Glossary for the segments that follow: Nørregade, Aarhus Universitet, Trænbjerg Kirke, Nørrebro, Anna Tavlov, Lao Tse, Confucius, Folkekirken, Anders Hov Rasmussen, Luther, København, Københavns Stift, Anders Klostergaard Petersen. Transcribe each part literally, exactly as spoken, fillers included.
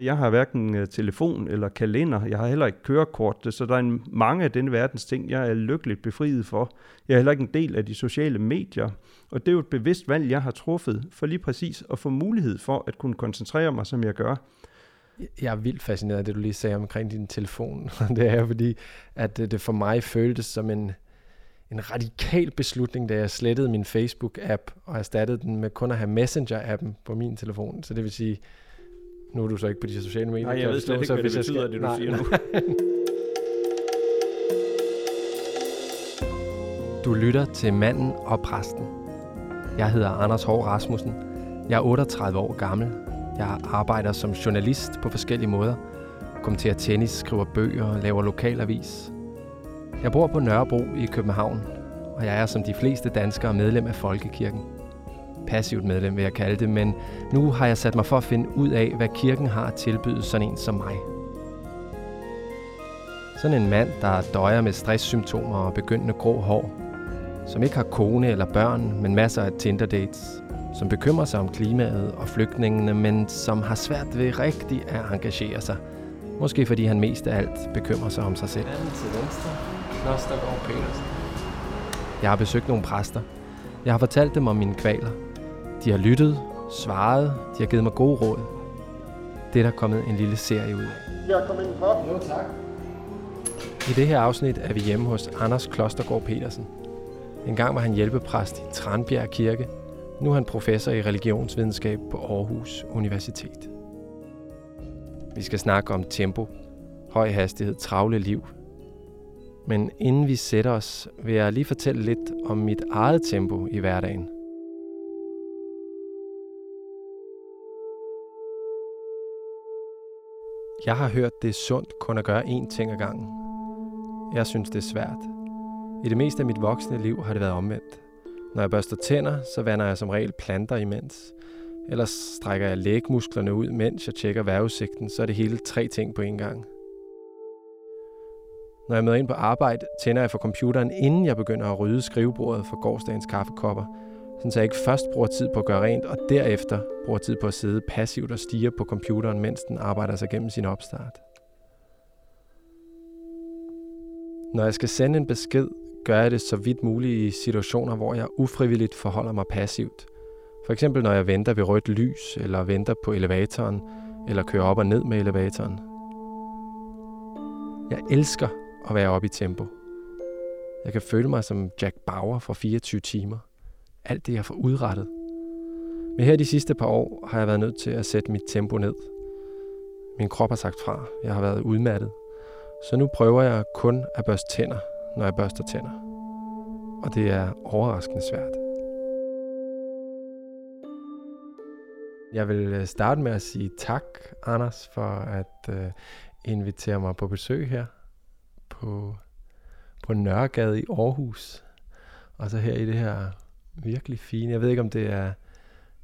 Jeg har hverken telefon eller kalender, jeg har heller ikke kørekort, så der er en mange af denne verdens ting, jeg er lykkeligt befriet for. Jeg er heller ikke en del af de sociale medier, og det er jo et bevidst valg, jeg har truffet, for lige præcis at få mulighed for at kunne koncentrere mig, som jeg gør. Jeg er vildt fascineret af det, du lige sagde omkring din telefon. Det er fordi, at det for mig føltes som en, en radikal beslutning, da jeg slettede min Facebook-app og erstattede den med kun at have Messenger-appen på min telefon. Så det vil sige, nu er du så ikke på de sociale medier. Nej, jeg ved slet ikke, hvad det betyder, det du nej, siger nu. Du lytter til Manden og Præsten. Jeg hedder Anders Hov Rasmussen. Jeg er otteogtredive år gammel. Jeg arbejder som journalist på forskellige måder. Kommenterer tennis, skriver bøger og laver lokalavis. Jeg bor på Nørrebro i København, og jeg er som de fleste danskere medlem af Folkekirken. Passivt medlem vil jeg kalde det, men nu har jeg sat mig for at finde ud af, hvad kirken har at tilbyde sådan en som mig. Sådan en mand, der døjer med stresssymptomer og begyndende grå hår, som ikke har kone eller børn, men masser af Tinder-dates, som bekymrer sig om klimaet og flygtningene, men som har svært ved rigtig at engagere sig. Måske fordi han mest af alt bekymrer sig om sig selv. Til venstre, Klostergaard Petersen. Jeg har besøgt nogle præster. Jeg har fortalt dem om mine kvaler. De har lyttet, svaret, de har givet mig gode råd. Det er der kommet en lille serie ud af. Jeg kom ind på. Jo, tak. I det her afsnit er vi hjemme hos Anders Klostergaard Petersen. En gang var han hjælpepræst i Trænbjerg Kirke. Nu er han professor i religionsvidenskab på Aarhus Universitet. Vi skal snakke om tempo, høj hastighed, travle liv. Men inden vi sætter os, vil jeg lige fortælle lidt om mit eget tempo i hverdagen. Jeg har hørt, det er sundt kun at gøre én ting ad gangen. Jeg synes, det er svært. I det meste af mit voksne liv har det været omvendt. Når jeg børster tænder, så vander jeg som regel planter imens. Ellers strækker jeg lægmusklerne ud, mens jeg tjekker vejrudsigten, så er det hele tre ting på én gang. Når jeg møder ind på arbejde, tænder jeg for computeren, inden jeg begynder at rydde skrivebordet for gårsdagens kaffekopper, sådan så jeg ikke først bruger tid på at gøre rent, og derefter bruger tid på at sidde passivt og stirre på computeren, mens den arbejder sig gennem sin opstart. Når jeg skal sende en besked, gør jeg det så vidt muligt i situationer, hvor jeg ufrivilligt forholder mig passivt. For eksempel når jeg venter ved rødt lys, eller venter på elevatoren, eller kører op og ned med elevatoren. Jeg elsker at være oppe i tempo. Jeg kan føle mig som Jack Bauer for fireogtyve timer. Alt det, jeg får udrettet. Men her de sidste par år har jeg været nødt til at sætte mit tempo ned. Min krop har sagt fra. Jeg har været udmattet. Så nu prøver jeg kun at børste tænder, når jeg børster tænder. Og det er overraskende svært. Jeg vil starte med at sige tak, Anders, for at øh, invitere mig på besøg her på, på Nørregade i Aarhus. Og så her i det her virkelig fine, jeg ved ikke om det er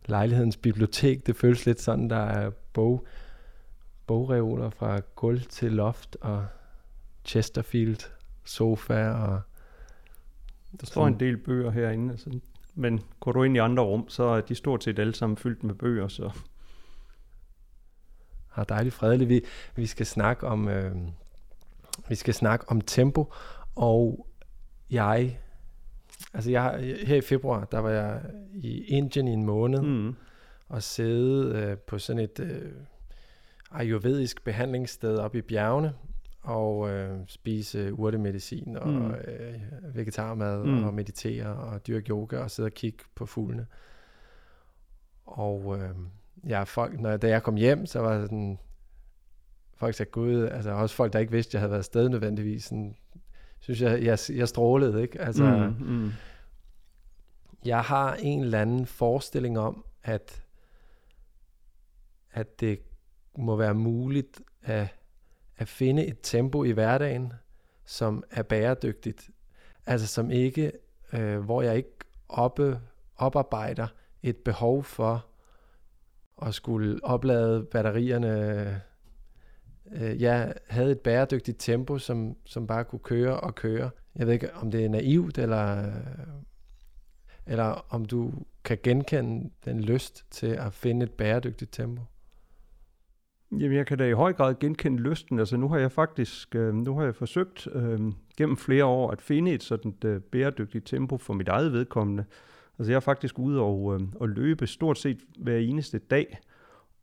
lejlighedens bibliotek, det føles lidt sådan, der er bog, bogreoler fra gulv til loft og Chesterfield sofa og der står sådan en del bøger herinde, altså. Men går du ind i andre rum, så er de stort set alle sammen fyldt med bøger, så har dejligt fredeligt. Vi, vi skal snakke om øh, vi skal snakke om tempo, og jeg altså jeg her i februar, der var jeg i Indien i en måned mm. og sidde øh, på sådan et øh, ayurvedisk behandlingssted oppe i bjergene og øh, spise urtemedicin og mm. øh, vegetarmad mm. og meditere og dyrke yoga og sidde og kigge på fuglene. Og øh, Ja, folk, når, da jeg kom hjem, så var sådan, folk sagde, gud, altså også folk, der ikke vidste, jeg havde været afsted nødvendigvis, sådan, synes jeg, jeg, jeg strålede, ikke? Altså, mm, mm. jeg har en eller anden forestilling om, at, at det må være muligt at, at finde et tempo i hverdagen, som er bæredygtigt, altså som ikke, øh, hvor jeg ikke oppe, oparbejder et behov for og skulle oplade batterierne, øh, jeg havde et bæredygtigt tempo, som, som bare kunne køre og køre. Jeg ved ikke, om det er naivt, eller, eller om du kan genkende den lyst til at finde et bæredygtigt tempo. Jamen, jeg kan da i høj grad genkende lysten. Altså, nu har jeg faktisk øh, nu har jeg forsøgt øh, gennem flere år at finde et sådan øh, bæredygtigt tempo for mit eget vedkommende. Altså, jeg er faktisk ude og, øh, og løbe stort set hver eneste dag,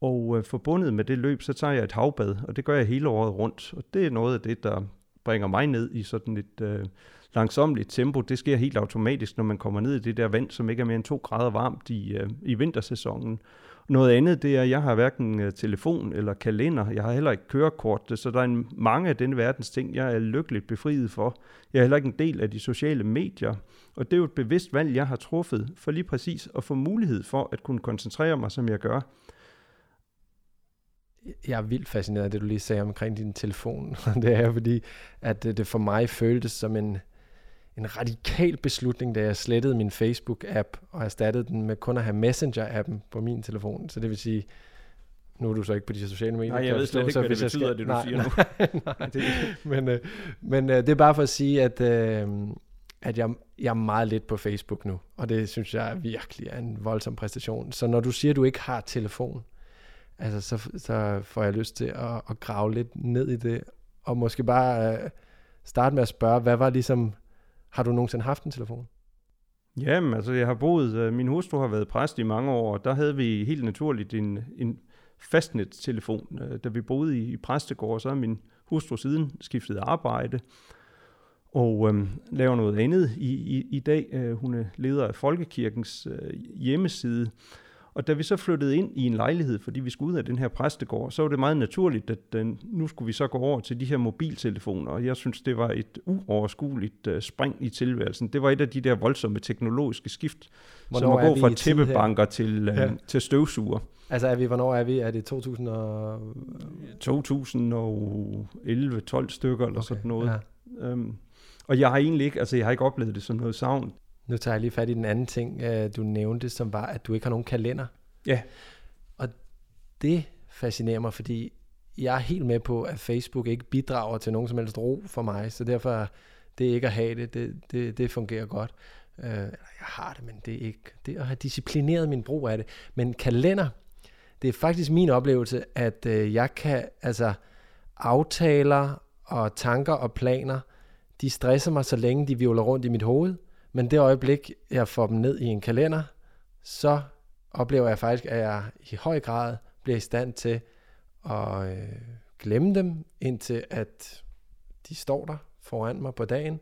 og øh, forbundet med det løb, så tager jeg et havbad, og det gør jeg hele året rundt. Og det er noget af det, der bringer mig ned i sådan et øh, langsommeligt tempo. Det sker helt automatisk, når man kommer ned i det der vand, som ikke er mere end to grader varmt i, øh, i vintersæsonen. Noget andet, det er, at jeg har hverken telefon eller kalender. Jeg har heller ikke kørekort, så der er en, mange af denne verdens ting, jeg er lykkeligt befriet for. Jeg er heller ikke en del af de sociale medier, og det er jo et bevidst valg, jeg har truffet, for lige præcis at få mulighed for at kunne koncentrere mig, som jeg gør. Jeg er vildt fascineret af det, du lige sagde omkring din telefon. Det er fordi, at det for mig føltes som en, en radikal beslutning, da jeg slettede min Facebook-app og erstattede den med kun at have Messenger-appen på min telefon. Så det vil sige, nu er du så ikke på de sociale medier. Nej, jeg ved slet ikke, hvad det betyder, det du nej, siger nej, nu. Nej, nej. men øh, men øh, det er bare for at sige, at, øh, at jeg, jeg er meget lidt på Facebook nu, og det synes jeg virkelig er en voldsom præstation. Så når du siger, at du ikke har telefon, altså, så, så får jeg lyst til at, at grave lidt ned i det, og måske bare øh, starte med at spørge, hvad var ligesom... Har du nogensinde haft en telefon? Jamen, altså jeg har boet, øh, min hustru har været præst i mange år, og der havde vi helt naturligt en, en fastnettelefon. Øh, da vi boede i, i præstegård, så har min hustru siden skiftet arbejde og øh, laver noget andet i, i, i dag. Øh, hun er leder af Folkekirkens øh, hjemmeside. Og da vi så flyttede ind i en lejlighed, fordi vi skulle ud af den her præstegård, så var det meget naturligt, at den, nu skulle vi så gå over til de her mobiltelefoner. Og jeg synes, det var et uoverskueligt uh, spring i tilværelsen. Det var et af de der voldsomme teknologiske skift, hvornår som at gå fra tæppebanker til, uh, ja. til støvsuger. Altså, er vi, hvornår er vi? Er det to tusind og... to tusind og elleve tolv stykker eller okay, sådan noget. Ja. Um, og jeg har egentlig ikke, altså jeg har ikke oplevet det som noget savn. Nu tager jeg lige fat i den anden ting, du nævnte, som var, at du ikke har nogen kalender. Ja. Og det fascinerer mig, fordi jeg er helt med på, at Facebook ikke bidrager til nogen som helst ro for mig, så derfor det ikke at have det, det, det, det fungerer godt. Jeg har det, men det er ikke. Det at have disciplineret min brug af det. Men kalender, det er faktisk min oplevelse, at jeg kan, altså aftaler og tanker og planer, de stresser mig, så længe de vivler rundt i mit hoved. Men det øjeblik, jeg får dem ned i en kalender, så oplever jeg faktisk, at jeg i høj grad bliver i stand til at øh, glemme dem, indtil at de står der foran mig på dagen.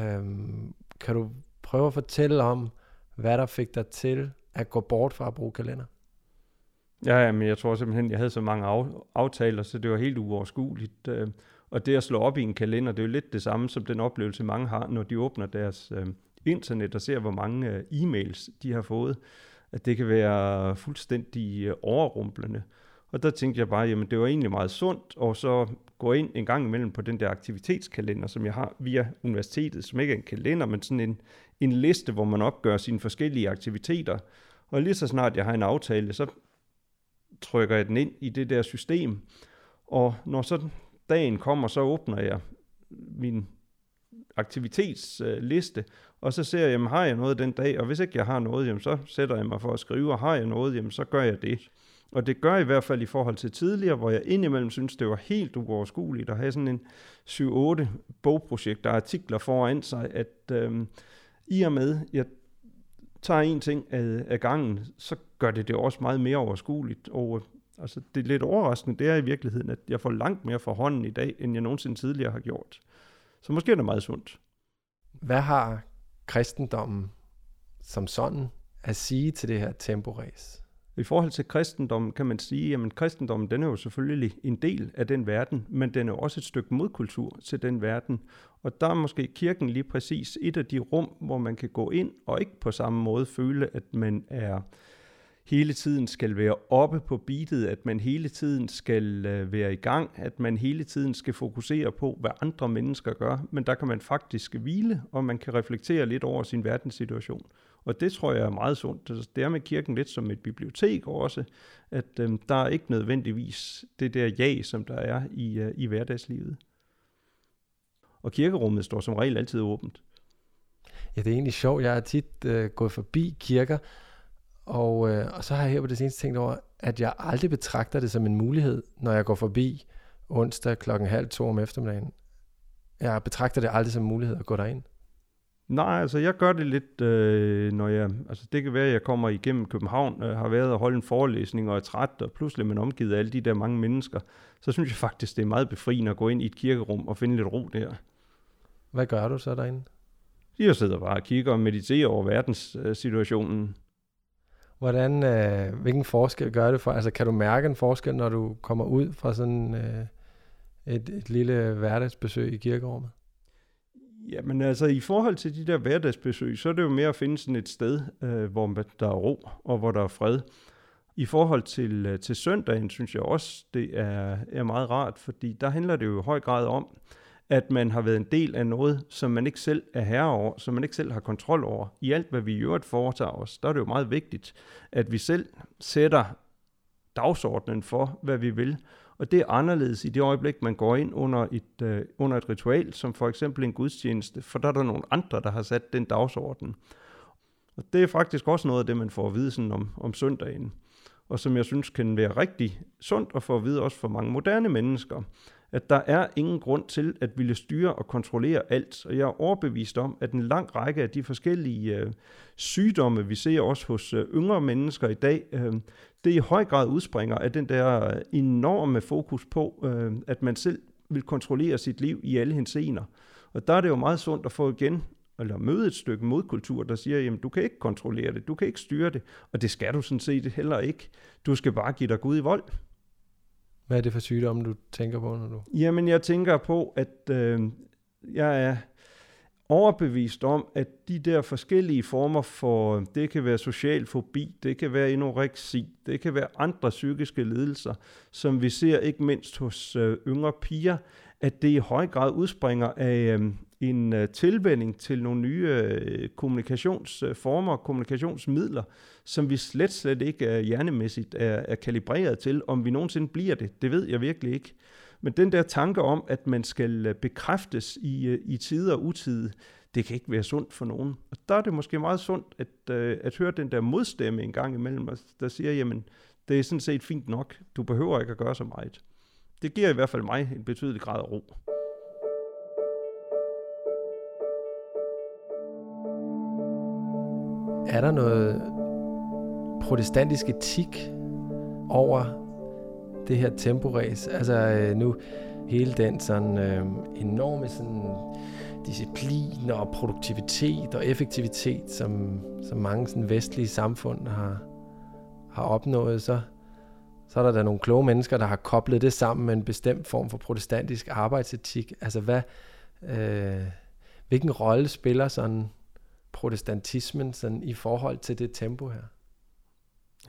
Øhm, kan du prøve at fortælle om, hvad der fik dig til at gå bort fra at bruge kalender? Ja, ja, men jeg tror simpelthen, jeg havde så mange af- aftaler, så det var helt uoverskueligt. Øh, og det at slå op i en kalender, det er jo lidt det samme som den oplevelse, mange har, når de åbner deres... Øh, internet og ser, hvor mange øh, e-mails de har fået, at det kan være fuldstændig øh, overrumplende. Og der tænkte jeg bare, jamen det var egentlig meget sundt, og så gå ind en gang imellem på den der aktivitetskalender, som jeg har via universitetet, som ikke er en kalender, men sådan en, en liste, hvor man opgør sine forskellige aktiviteter. Og lige så snart jeg har en aftale, så trykker jeg den ind i det der system, og når så dagen kommer, så åbner jeg min aktivitetsliste, øh, og så ser jeg, jamen, har jeg noget den dag, og hvis ikke jeg har noget, jamen, så sætter jeg mig for at skrive, og har jeg noget, jamen, så gør jeg det. Og det gør jeg i hvert fald i forhold til tidligere, hvor jeg indimellem synes, det var helt uoverskueligt at have sådan en syv otte bogprojekter og artikler foran sig, at øh, i og med, jeg tager en ting af, af gangen, så gør det det også meget mere overskueligt, og øh, altså, det lidt overraskende, det er i virkeligheden, at jeg får langt mere fra hånden i dag, end jeg nogensinde tidligere har gjort. Så måske er det meget sundt. Hvad har kristendommen som sådan at sige til det her temporæs? I forhold til kristendommen kan man sige, at kristendommen den er jo selvfølgelig en del af den verden, men den er også et stykke modkultur til den verden. Og der er måske kirken lige præcis et af de rum, hvor man kan gå ind og ikke på samme måde føle, at man er... hele tiden skal være oppe på beatet, at man hele tiden skal være i gang, at man hele tiden skal fokusere på, hvad andre mennesker gør, men der kan man faktisk hvile, og man kan reflektere lidt over sin verdenssituation. Og det tror jeg er meget sundt. Det er med kirken lidt som et bibliotek også, at øhm, der er ikke nødvendigvis det der ja, som der er i, øh, i hverdagslivet. Og kirkerummet står som regel altid åbent. Ja, det er egentlig sjovt. Jeg har tit øh, gået forbi kirker, Og, øh, og så har jeg her på det seneste tænkt over, at jeg aldrig betragter det som en mulighed, når jeg går forbi onsdag klokken halv to om eftermiddagen. Jeg betragter det aldrig som en mulighed at gå derind. Nej, altså jeg gør det lidt, øh, når jeg, altså det kan være, at jeg kommer igennem København, øh, har været og holde en forelæsning og er træt, og pludselig er man omgivet af alle de der mange mennesker, så synes jeg faktisk, det er meget befriende at gå ind i et kirkerum og finde lidt ro der. Hvad gør du så derinde? Jeg sidder bare og kigger og mediterer over verdenssituationen. Hvordan, øh, hvilken forskel gør det for, altså kan du mærke en forskel, når du kommer ud fra sådan øh, et, et lille hverdagsbesøg i kirkerummet? Jamen altså, i forhold til de der hverdagsbesøg, så er det jo mere at finde sådan et sted, øh, hvor der er ro og hvor der er fred. I forhold til, øh, til søndagen, synes jeg også, det er, er meget rart, fordi der handler det jo i høj grad om, at man har været en del af noget, som man ikke selv er herre over, som man ikke selv har kontrol over. I alt, hvad vi i øvrigt foretager os, der er det jo meget vigtigt, at vi selv sætter dagsordenen for, hvad vi vil. Og det er anderledes i det øjeblik, man går ind under et, øh, under et ritual, som for eksempel en gudstjeneste, for der er der nogle andre, der har sat den dagsorden. Og det er faktisk også noget af det, man får at vide sådan om, om søndagen, og som jeg synes kan være rigtig sundt at få at vide også for mange moderne mennesker, at der er ingen grund til at ville styre og kontrollere alt. Og jeg er overbevist om, at en lang række af de forskellige øh, sygdomme, vi ser også hos øh, yngre mennesker i dag, øh, det i høj grad udspringer af den der enorme fokus på, øh, at man selv vil kontrollere sit liv i alle henseender. Og der er det jo meget sundt at få igen, eller møde et stykke modkultur, der siger, jamen du kan ikke kontrollere det, du kan ikke styre det, og det skal du sådan set heller ikke. Du skal bare give dig Gud i vold. Hvad er det for sygdomme, du tænker på, når du... Jamen, jeg tænker på, at øh, jeg er overbevist om, at de der forskellige former for... Det kan være social fobi, det kan være anoreksi, det kan være andre psykiske lidelser, som vi ser ikke mindst hos øh, yngre piger, at det i høj grad udspringer af øh, en øh, tilvænning til nogle nye øh, kommunikationsformer og kommunikationsmidler, som vi slet, slet ikke øh, hjernemæssigt er, er kalibreret til. Om vi nogensinde bliver det, det ved jeg virkelig ikke. Men den der tanke om, at man skal bekræftes i, i tide og utide, det kan ikke være sundt for nogen. Og der er det måske meget sundt at, at høre den der modstemme en gang imellem, der siger, jamen, det er sådan set fint nok, du behøver ikke at gøre så meget. Det giver i hvert fald mig en betydelig grad af ro. Er der noget protestantisk etik over det her temporæs, altså nu hele den sådan øh, enorme sådan disciplin og produktivitet og effektivitet, som, som mange sådan vestlige samfund har, har opnået, så, så er der da nogle kloge mennesker, der har koblet det sammen med en bestemt form for protestantisk arbejdsetik. Altså hvad, øh, hvilken rolle spiller sådan protestantismen sådan i forhold til det tempo her?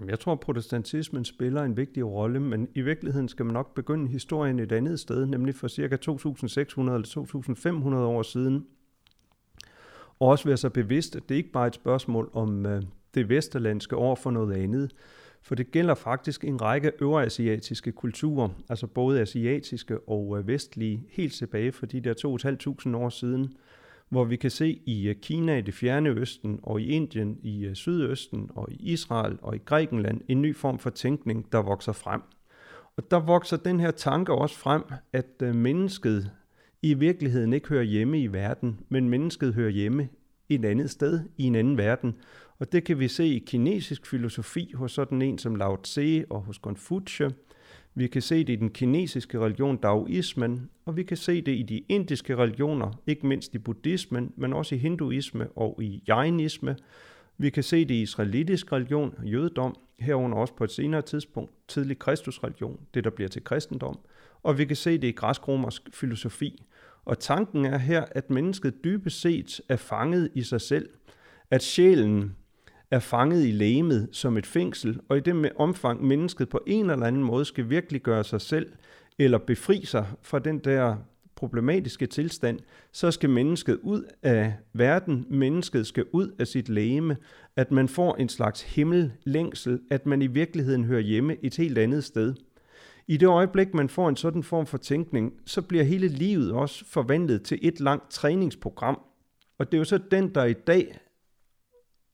Jeg tror, at protestantismen spiller en vigtig rolle, men i virkeligheden skal man nok begynde historien et andet sted, nemlig for ca. to tusind seks hundrede eller to tusind fem hundrede år siden. Og også være så bevidst, at det ikke bare er et spørgsmål om øh, det vesterlandske over for noget andet, for det gælder faktisk en række øvrasiatiske kulturer, altså både asiatiske og øh, vestlige, helt tilbage for de der to tusind fem hundrede år siden, hvor vi kan se i Kina i det fjerne østen, og i Indien i sydøsten, og i Israel og i Grækenland en ny form for tænkning, der vokser frem. Og der vokser den her tanke også frem, at mennesket i virkeligheden ikke hører hjemme i verden, men mennesket hører hjemme et andet sted, i en anden verden. Og det kan vi se i kinesisk filosofi hos sådan en som Lao Tse og hos Confucius. Vi kan se det i den kinesiske religion daoismen, og vi kan se det i de indiske religioner, ikke mindst i buddhismen, men også i hinduisme og i jainisme. Vi kan se det i israelitisk religion, jødedom, herunder også på et senere tidspunkt, tidlig kristusreligion, det der bliver til kristendom. Og vi kan se det i græsk-romersk filosofi. Og tanken er her, at mennesket dybest set er fanget i sig selv, at sjælen er fanget i legemet som et fængsel, og i det med omfang mennesket på en eller anden måde skal virkelig gøre sig selv, eller befri sig fra den der problematiske tilstand, så skal mennesket ud af verden, mennesket skal ud af sit legeme, at man får en slags himmellængsel, at man i virkeligheden hører hjemme et helt andet sted. I det øjeblik, man får en sådan form for tænkning, så bliver hele livet også forvandlet til et langt træningsprogram, og det er jo så den, der i dag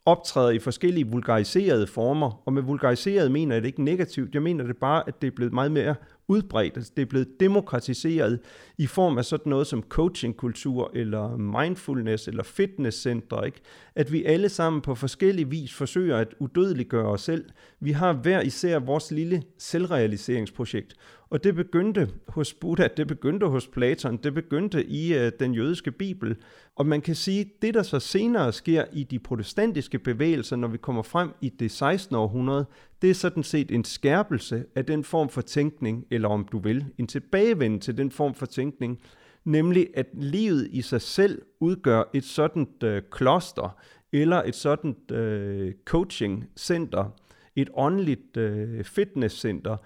optræder i forskellige vulgariserede former, og med vulgariseret mener jeg det ikke negativt, jeg mener det bare, at det er blevet meget mere udbredt, altså det er blevet demokratiseret i form af sådan noget som coachingkultur, eller mindfulness, eller fitnesscenter, ikke? At vi alle sammen på forskellige vis forsøger at udødeliggøre os selv. Vi har hver især vores lille selvrealiseringsprojekt, og det begyndte hos Buddha, det begyndte hos Platon, det begyndte i øh, den jødiske bibel, og man kan sige, det der så senere sker i de protestantiske bevægelser, når vi kommer frem i det sekstende århundrede, det er sådan set en skærpelse af den form for tænkning, eller om du vil, en tilbagevenden til den form for tænkning, nemlig at livet i sig selv udgør et sådan øh, kloster, eller et sådan øh, coachingcenter, et åndeligt øh, fitnesscenter,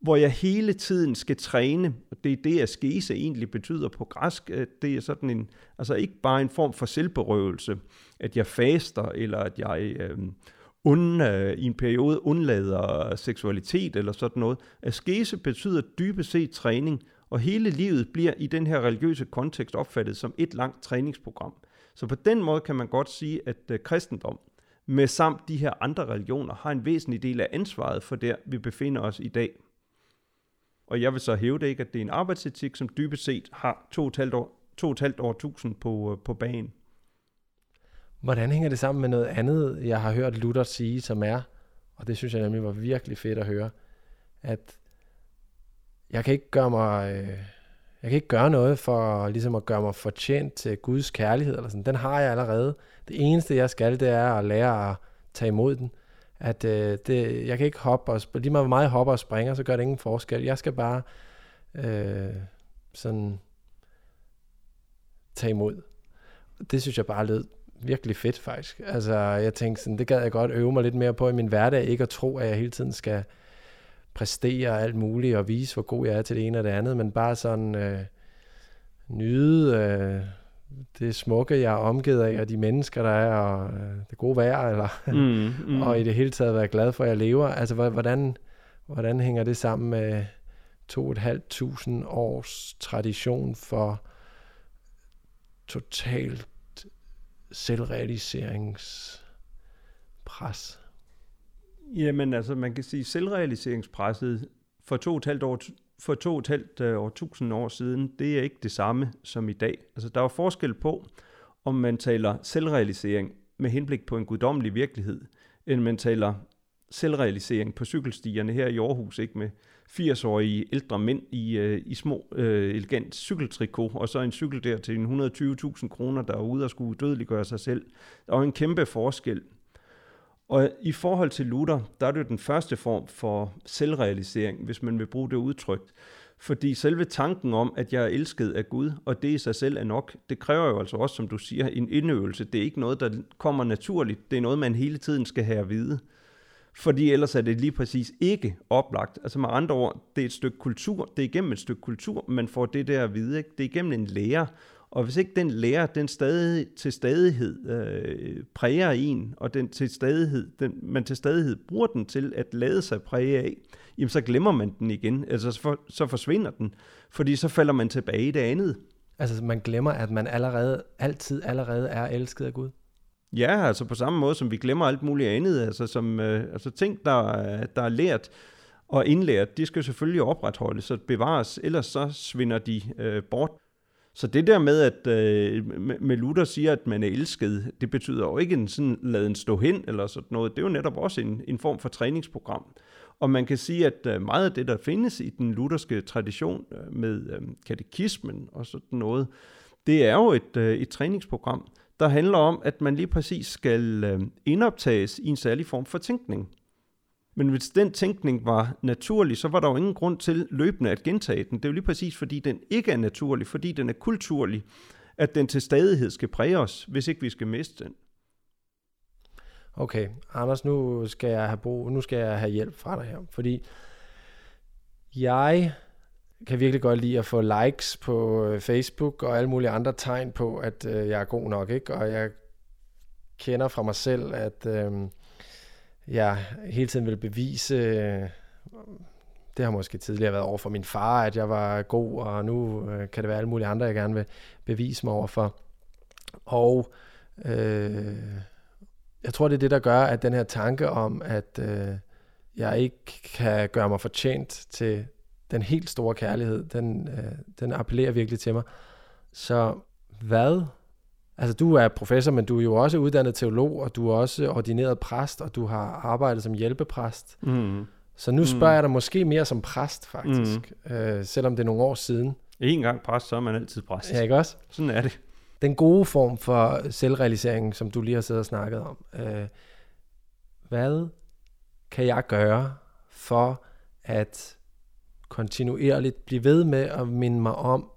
hvor jeg hele tiden skal træne, og det er det, askese egentlig betyder på græsk, at det er sådan en, altså ikke bare en form for selvberøvelse, at jeg faster, eller at jeg øh, und, øh, i en periode undlader seksualitet, eller sådan noget. Askese betyder dybest set træning, og hele livet bliver i den her religiøse kontekst opfattet som et langt træningsprogram. Så på den måde kan man godt sige, at øh, kristendom, med samt de her andre religioner, har en væsentlig del af ansvaret for der, vi befinder os i dag. Og jeg vil så hæve det ikke, at det er en arbejdsetik, som dybest set har to og et halvt år, to og et halvt år tusind på, på banen. Hvordan hænger det sammen med noget andet, jeg har hørt Luther sige, som er, og det synes jeg nemlig var virkelig fedt at høre, at jeg kan ikke gøre mig, øh, jeg kan ikke gøre noget for ligesom at gøre mig fortjent til Guds kærlighed, eller sådan. Den har jeg allerede. Det eneste, jeg skal, det er at lære at tage imod den. At øh, det, jeg kan ikke hoppe og lige meget, hvor meget jeg hopper og springer, så gør det ingen forskel. Jeg skal bare øh, sådan tage imod. Det synes jeg bare lød virkelig fedt faktisk. Altså jeg tænkte sådan, det gad jeg godt øve mig lidt mere på i min hverdag, ikke at tro, at jeg hele tiden skal præstere alt muligt og vise, hvor god jeg er til det ene og det andet, men bare sådan øh, nyde øh, det smukke, jeg er omgivet af, og de mennesker, der er, og det gode vejr, eller, mm, mm. og i det hele taget være glad for, at jeg lever. Altså, hvordan, hvordan hænger det sammen med to tusind fem hundrede års tradition for totalt selvrealiseringspres? Jamen, altså, man kan sige, selvrealiseringspresset for to og et halvt år for to og et halvt år, tusind år siden, det er ikke det samme som i dag. Altså, der er forskel på, om man taler selvrealisering med henblik på en guddommelig virkelighed, end man taler selvrealisering på cykelstierne her i Aarhus, ikke, med firs-årige ældre mænd i, øh, i små, øh, elegant cykeltrikot, og så en cykel der til et hundrede og tyve tusind kroner, der er ude og skulle dødeliggøre sig selv. Der er en kæmpe forskel. Og i forhold til Luther, der er det den første form for selvrealisering, hvis man vil bruge det udtryk. Fordi selve tanken om, at jeg er elsket af Gud, og det i sig selv er nok, det kræver jo altså også, som du siger, en indøvelse. Det er ikke noget, der kommer naturligt. Det er noget, man hele tiden skal have at vide. Fordi ellers er det lige præcis ikke oplagt. Altså med andre ord, det er et stykke kultur. Det er igennem et stykke kultur, man får det der at vide. Ikke? Det er igennem en lærer. Og hvis ikke den lærer, den stadig, til stadighed øh, præger en, og den til stadighed, den, man til stadighed bruger den til at lade sig præge af, jamen så glemmer man den igen, altså så, for, så forsvinder den, fordi så falder man tilbage i det andet. Altså man glemmer, at man allerede, altid allerede er elsket af Gud? Ja, altså på samme måde, som vi glemmer alt muligt andet, altså, som, øh, altså ting, der, der er lært, og indlært, de skal selvfølgelig opretholdes, så bevares, ellers så svinder de øh, bort. Så det der med, at øh, med Luther siger, at man er elsket, det betyder jo ikke en sådan, lad en stå hen eller sådan noget. Det er jo netop også en, en form for træningsprogram. Og man kan sige, at meget af det, der findes i den lutherske tradition med øh, katekismen og sådan noget, det er jo et, øh, et træningsprogram, der handler om, at man lige præcis skal øh, indoptages i en særlig form for tænkning. Men hvis den tænkning var naturlig, så var der jo ingen grund til løbende at gentage den. Det er jo lige præcis, fordi den ikke er naturlig, fordi den er kulturlig, at den til stadighed skal præge os, hvis ikke vi skal miste den. Okay, Anders, nu skal jeg have, brug, nu skal jeg have hjælp fra dig her, fordi jeg kan virkelig godt lide at få likes på Facebook og alle mulige andre tegn på, at jeg er god nok, ikke? Og jeg kender fra mig selv, at Øh, jeg hele tiden ville bevise, det har måske tidligere været over for min far, at jeg var god, og nu kan det være alle mulige andre, jeg gerne vil bevise mig overfor. Og øh, jeg tror, det er det, der gør, at den her tanke om, at øh, jeg ikke kan gøre mig fortjent til den helt store kærlighed, den, øh, den appellerer virkelig til mig. Så hvad? Altså, du er professor, men du er jo også uddannet teolog, og du er også ordineret præst, og du har arbejdet som hjælpepræst. Mm. Så nu spørger mm. jeg dig måske mere som præst, faktisk. Mm. Øh, selvom det er nogle år siden. En gang præst, så er man altid præst. Ja, ikke også? Sådan er det. Den gode form for selvrealisering, som du lige har siddet og snakket om. Øh, hvad kan jeg gøre for at kontinuerligt blive ved med at minde mig om,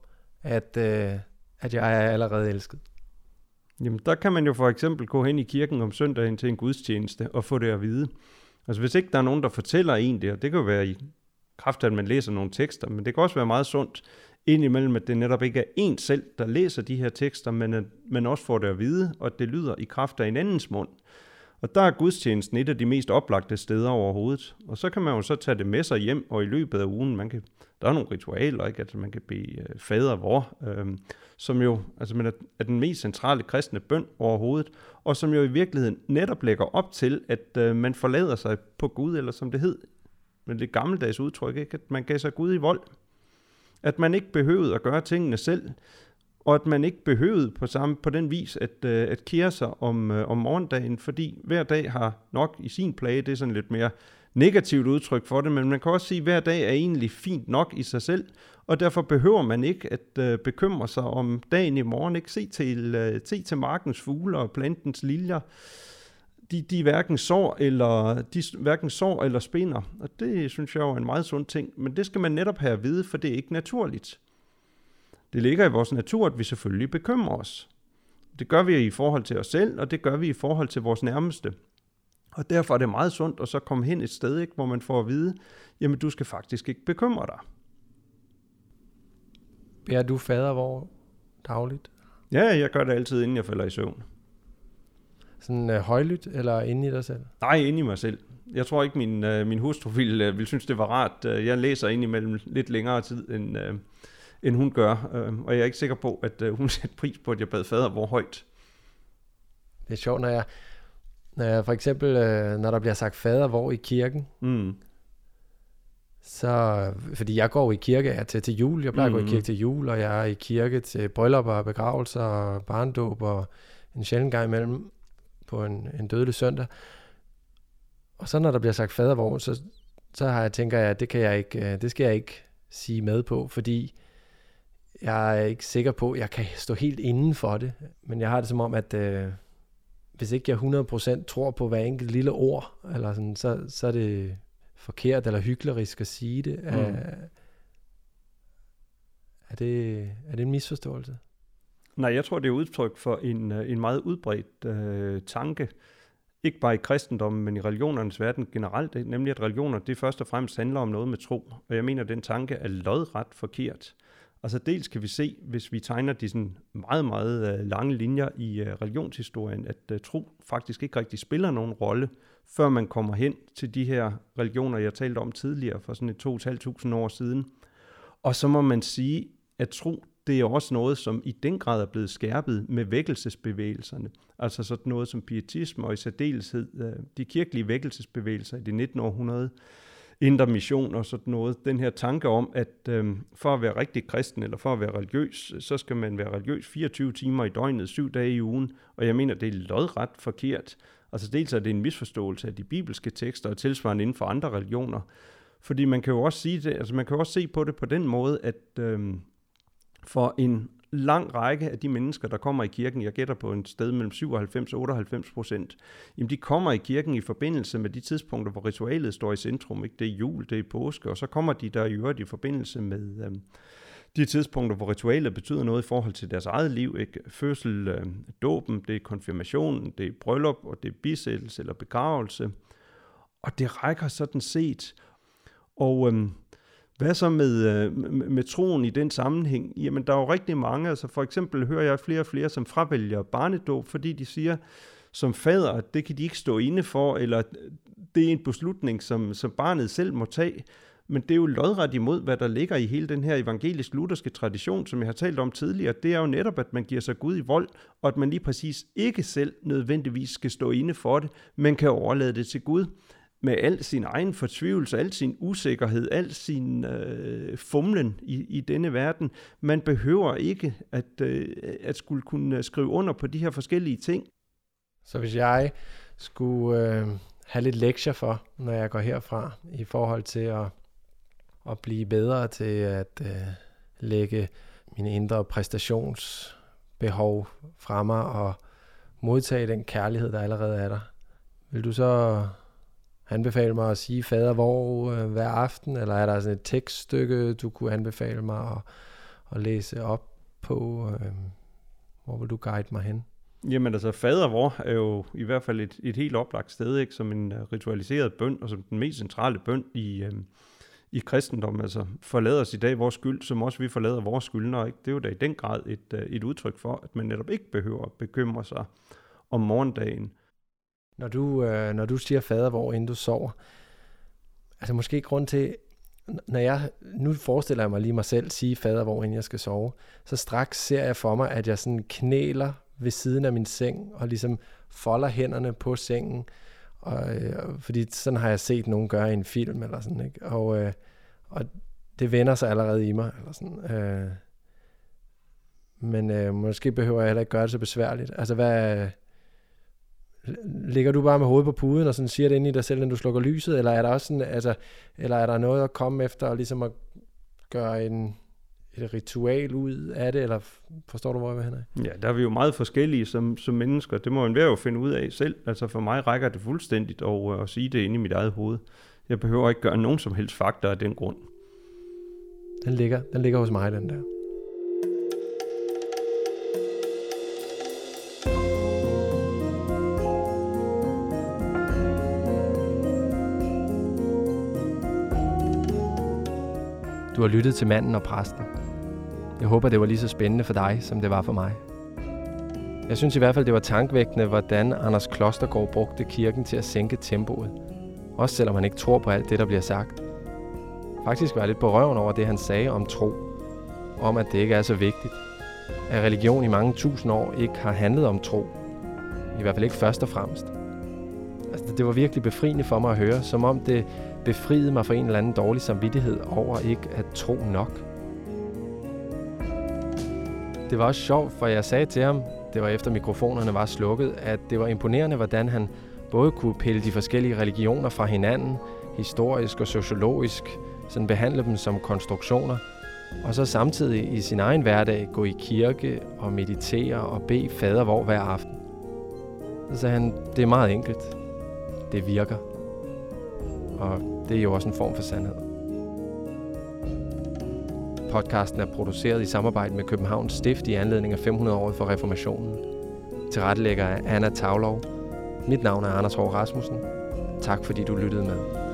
at, øh, at jeg er allerede elsket? Jamen, der kan man jo for eksempel gå hen i kirken om søndagen til en gudstjeneste og få det at vide. Altså, hvis ikke der er nogen, der fortæller en det, og det kan jo være i kraft af, at man læser nogle tekster, men det kan også være meget sundt indimellem, at det netop ikke er en selv, der læser de her tekster, men at man også får det at vide, og at det lyder i kraft af en andens mund. Og der er gudstjenesten et af de mest oplagte steder overhovedet. Og så kan man jo så tage det med sig hjem, og i løbet af ugen, man kan, der er nogle ritualer, ikke? Altså, man kan bede øh, fader vor, øh, som jo altså, man er, er den mest centrale kristne bøn overhovedet, og som jo i virkeligheden netop lægger op til, at øh, man forlader sig på Gud, eller som det hed, med lidt gammeldags udtryk, ikke? At man gav sig Gud i vold. At man ikke behøvede at gøre tingene selv, og at man ikke behøvede på, samme, på den vis at, øh, at kære sig om, øh, om morgendagen, fordi hver dag har nok i sin plage, det er sådan lidt mere negativt udtryk for det, men man kan også sige, at hver dag er egentlig fint nok i sig selv, og derfor behøver man ikke at øh, bekymre sig om dagen i morgen, ikke se til, øh, se til markens fugle og plantens liljer. De, de, hverken sår eller, de hverken sår eller spinder, og det synes jeg er en meget sund ting, men det skal man netop have at vide, for det er ikke naturligt. Det ligger i vores natur, at vi selvfølgelig bekymrer os. Det gør vi i forhold til os selv, og det gør vi i forhold til vores nærmeste. Og derfor er det meget sundt at så komme hen et sted, ikke, hvor man får at vide, jamen du skal faktisk ikke bekymre dig. Beder du fader vor dagligt? Ja, jeg gør det altid, inden jeg falder i søvn. Sådan øh, højlydt, eller inde i dig selv? Nej, inde i mig selv. Jeg tror ikke, min, øh, min hustru ville, øh, ville synes, det var rart. Jeg læser indimellem lidt længere tid, end, øh, end hun gør. Øh, og jeg er ikke sikker på, at øh, hun sætter pris på, at jeg bad fader hvor højt. Det er sjovt, når jeg, når jeg for eksempel, øh, når der bliver sagt fader hvor i kirken, mm. så, fordi jeg går i kirke jeg til, til jul. Jeg plejer mm. at gå i kirke til jul, og jeg er i kirke til bryllupper, begravelser, og barndåb, og en sjældent gang imellem på en, en dødelig søndag. Og så når der bliver sagt fadervor, så, så har jeg, tænker jeg, at det, kan jeg ikke, det skal jeg ikke sige med på, fordi jeg er ikke sikker på, at jeg kan stå helt inden for det. Men jeg har det som om, at øh, hvis ikke jeg hundrede procent tror på hver enkelt lille ord, eller sådan, så, så er det forkert eller hyklerisk at sige det. Mm. Er, er det. Er det en misforståelse? Nej, jeg tror, det er udtryk for en, en meget udbredt øh, tanke, ikke bare i kristendommen, men i religionernes verden generelt, nemlig at religioner, det først og fremmest handler om noget med tro, og jeg mener, at den tanke er lodret forkert. Altså dels kan vi se, hvis vi tegner de sådan meget, meget øh, lange linjer i øh, religionshistorien, at øh, tro faktisk ikke rigtig spiller nogen rolle, før man kommer hen til de her religioner, jeg talte om tidligere, for sådan et to tusind fem hundrede år siden. Og så må man sige, at tro, det er også noget, som i den grad er blevet skærpet med vækkelsesbevægelserne. Altså sådan noget som pietisme og i særdeleshed de kirkelige vækkelsesbevægelser i det nittende århundrede, indre mission og sådan noget. Den her tanke om, at øhm, for at være rigtig kristen eller for at være religiøs, så skal man være religiøs fireogtyve timer i døgnet, syv dage i ugen. Og jeg mener, det er lodret forkert. Altså dels er det en misforståelse af de bibelske tekster og tilsvarende inden for andre religioner. Fordi man kan jo også sige det, altså man kan også se på det på den måde, at øhm, for en lang række af de mennesker, der kommer i kirken, jeg gætter på en sted mellem syvoghalvfems og otteoghalvfems procent, de kommer i kirken i forbindelse med de tidspunkter, hvor ritualet står i centrum. Ikke? Det er jul, det er påske, og så kommer de der i øvrigt i forbindelse med øhm, de tidspunkter, hvor ritualet betyder noget i forhold til deres eget liv. Ikke? Fødsel, øhm, dåben, det er konfirmationen, det er bryllup, og det er bisættelse eller begravelse. Og det rækker sådan set. Og Øhm, Hvad så med, med, med troen i den sammenhæng? Jamen, der er jo rigtig mange. Altså, for eksempel hører jeg flere og flere, som fravælger barnedåb, fordi de siger, som fader, at det kan de ikke stå inde for, eller det er en beslutning, som, som barnet selv må tage. Men det er jo lodret imod, hvad der ligger i hele den her evangelisk-lutherske tradition, som jeg har talt om tidligere. Det er jo netop, at man giver sig Gud i vold, og at man lige præcis ikke selv nødvendigvis skal stå inde for det, men kan overlade det til Gud. Med al sin egen fortvivlelse, al sin usikkerhed, al sin øh, fumlen i, i denne verden. Man behøver ikke at, øh, at skulle kunne skrive under på de her forskellige ting. Så hvis jeg skulle øh, have lidt lektier for, når jeg går herfra, i forhold til at, at blive bedre til at øh, lægge mine indre præstationsbehov fra mig og modtage den kærlighed, der allerede er der, vil du så... anbefale mig at sige fader hvor øh, hver aften, eller er der sådan et tekststykke, du kunne anbefale mig at, at læse op på? Øh, hvor vil du guide mig hen? Jamen altså, fader vor er jo i hvert fald et, et helt oplagt sted, ikke? Som en ritualiseret bøn, og som den mest centrale bøn i, øh, i kristendommen. Altså, forlad os i dag vores skyld, som også vi forlader vores skyldnere, ikke? Det er jo da i den grad et, et udtryk for, at man netop ikke behøver at bekymre sig om morgendagen. Når du, øh, når du siger fader hvor, inden du sover, altså måske grund til, når jeg, nu forestiller jeg mig lige mig selv sige fader hvor, inden jeg skal sove, så straks ser jeg for mig, at jeg sådan knæler ved siden af min seng, og ligesom folder hænderne på sengen, og, øh, fordi sådan har jeg set nogen gøre i en film, eller sådan, ikke? Og, øh, og det vender sig allerede i mig, eller sådan. Øh. Men øh, måske behøver jeg heller ikke gøre det så besværligt. Altså hvad... ligger du bare med hovedet på puden og sådan siger det inde i dig selv, når du slukker lyset, eller er der også sådan, altså, eller er der noget at komme efter og ligesom at gøre en et ritual ud af det, eller forstår du hvor jeg er henne? Ja, der er vi jo meget forskellige som som mennesker. Det må enhver jo finde ud af selv. Altså for mig rækker det fuldstændigt at, at sige det inde i mit eget hoved. Jeg behøver ikke gøre nogen som helst faktor af den grund. Den ligger, den ligger hos mig, den der. Du har lyttet til Manden og Præsten. Jeg håber, det var lige så spændende for dig, som det var for mig. Jeg synes i hvert fald, det var tankevækkende, hvordan Anders Klostergaard brugte kirken til at sænke tempoet. Også selvom han ikke tror på alt det, der bliver sagt. Faktisk var jeg lidt på røven over det, han sagde om tro. Om at det ikke er så vigtigt. At religion i mange tusind år ikke har handlet om tro. I hvert fald ikke først og fremmest. Altså, det var virkelig befriende for mig at høre, som om det... befriede mig fra en eller anden dårlig samvittighed over ikke at tro nok. Det var også sjovt, for jeg sagde til ham, det var efter mikrofonerne var slukket, at det var imponerende, hvordan han både kunne pille de forskellige religioner fra hinanden, historisk og sociologisk, sådan behandle dem som konstruktioner, og så samtidig i sin egen hverdag gå i kirke og meditere og bede fader vor hver aften. Så sagde han, det er meget enkelt. Det virker. Og det er jo også en form for sandhed. Podcasten er produceret i samarbejde med Københavns Stift i anledning af fem hundrede året for reformationen. Tilrettelægger er Anna Tavlov. Mit navn er Anders Hov Rasmussen. Tak fordi du lyttede med.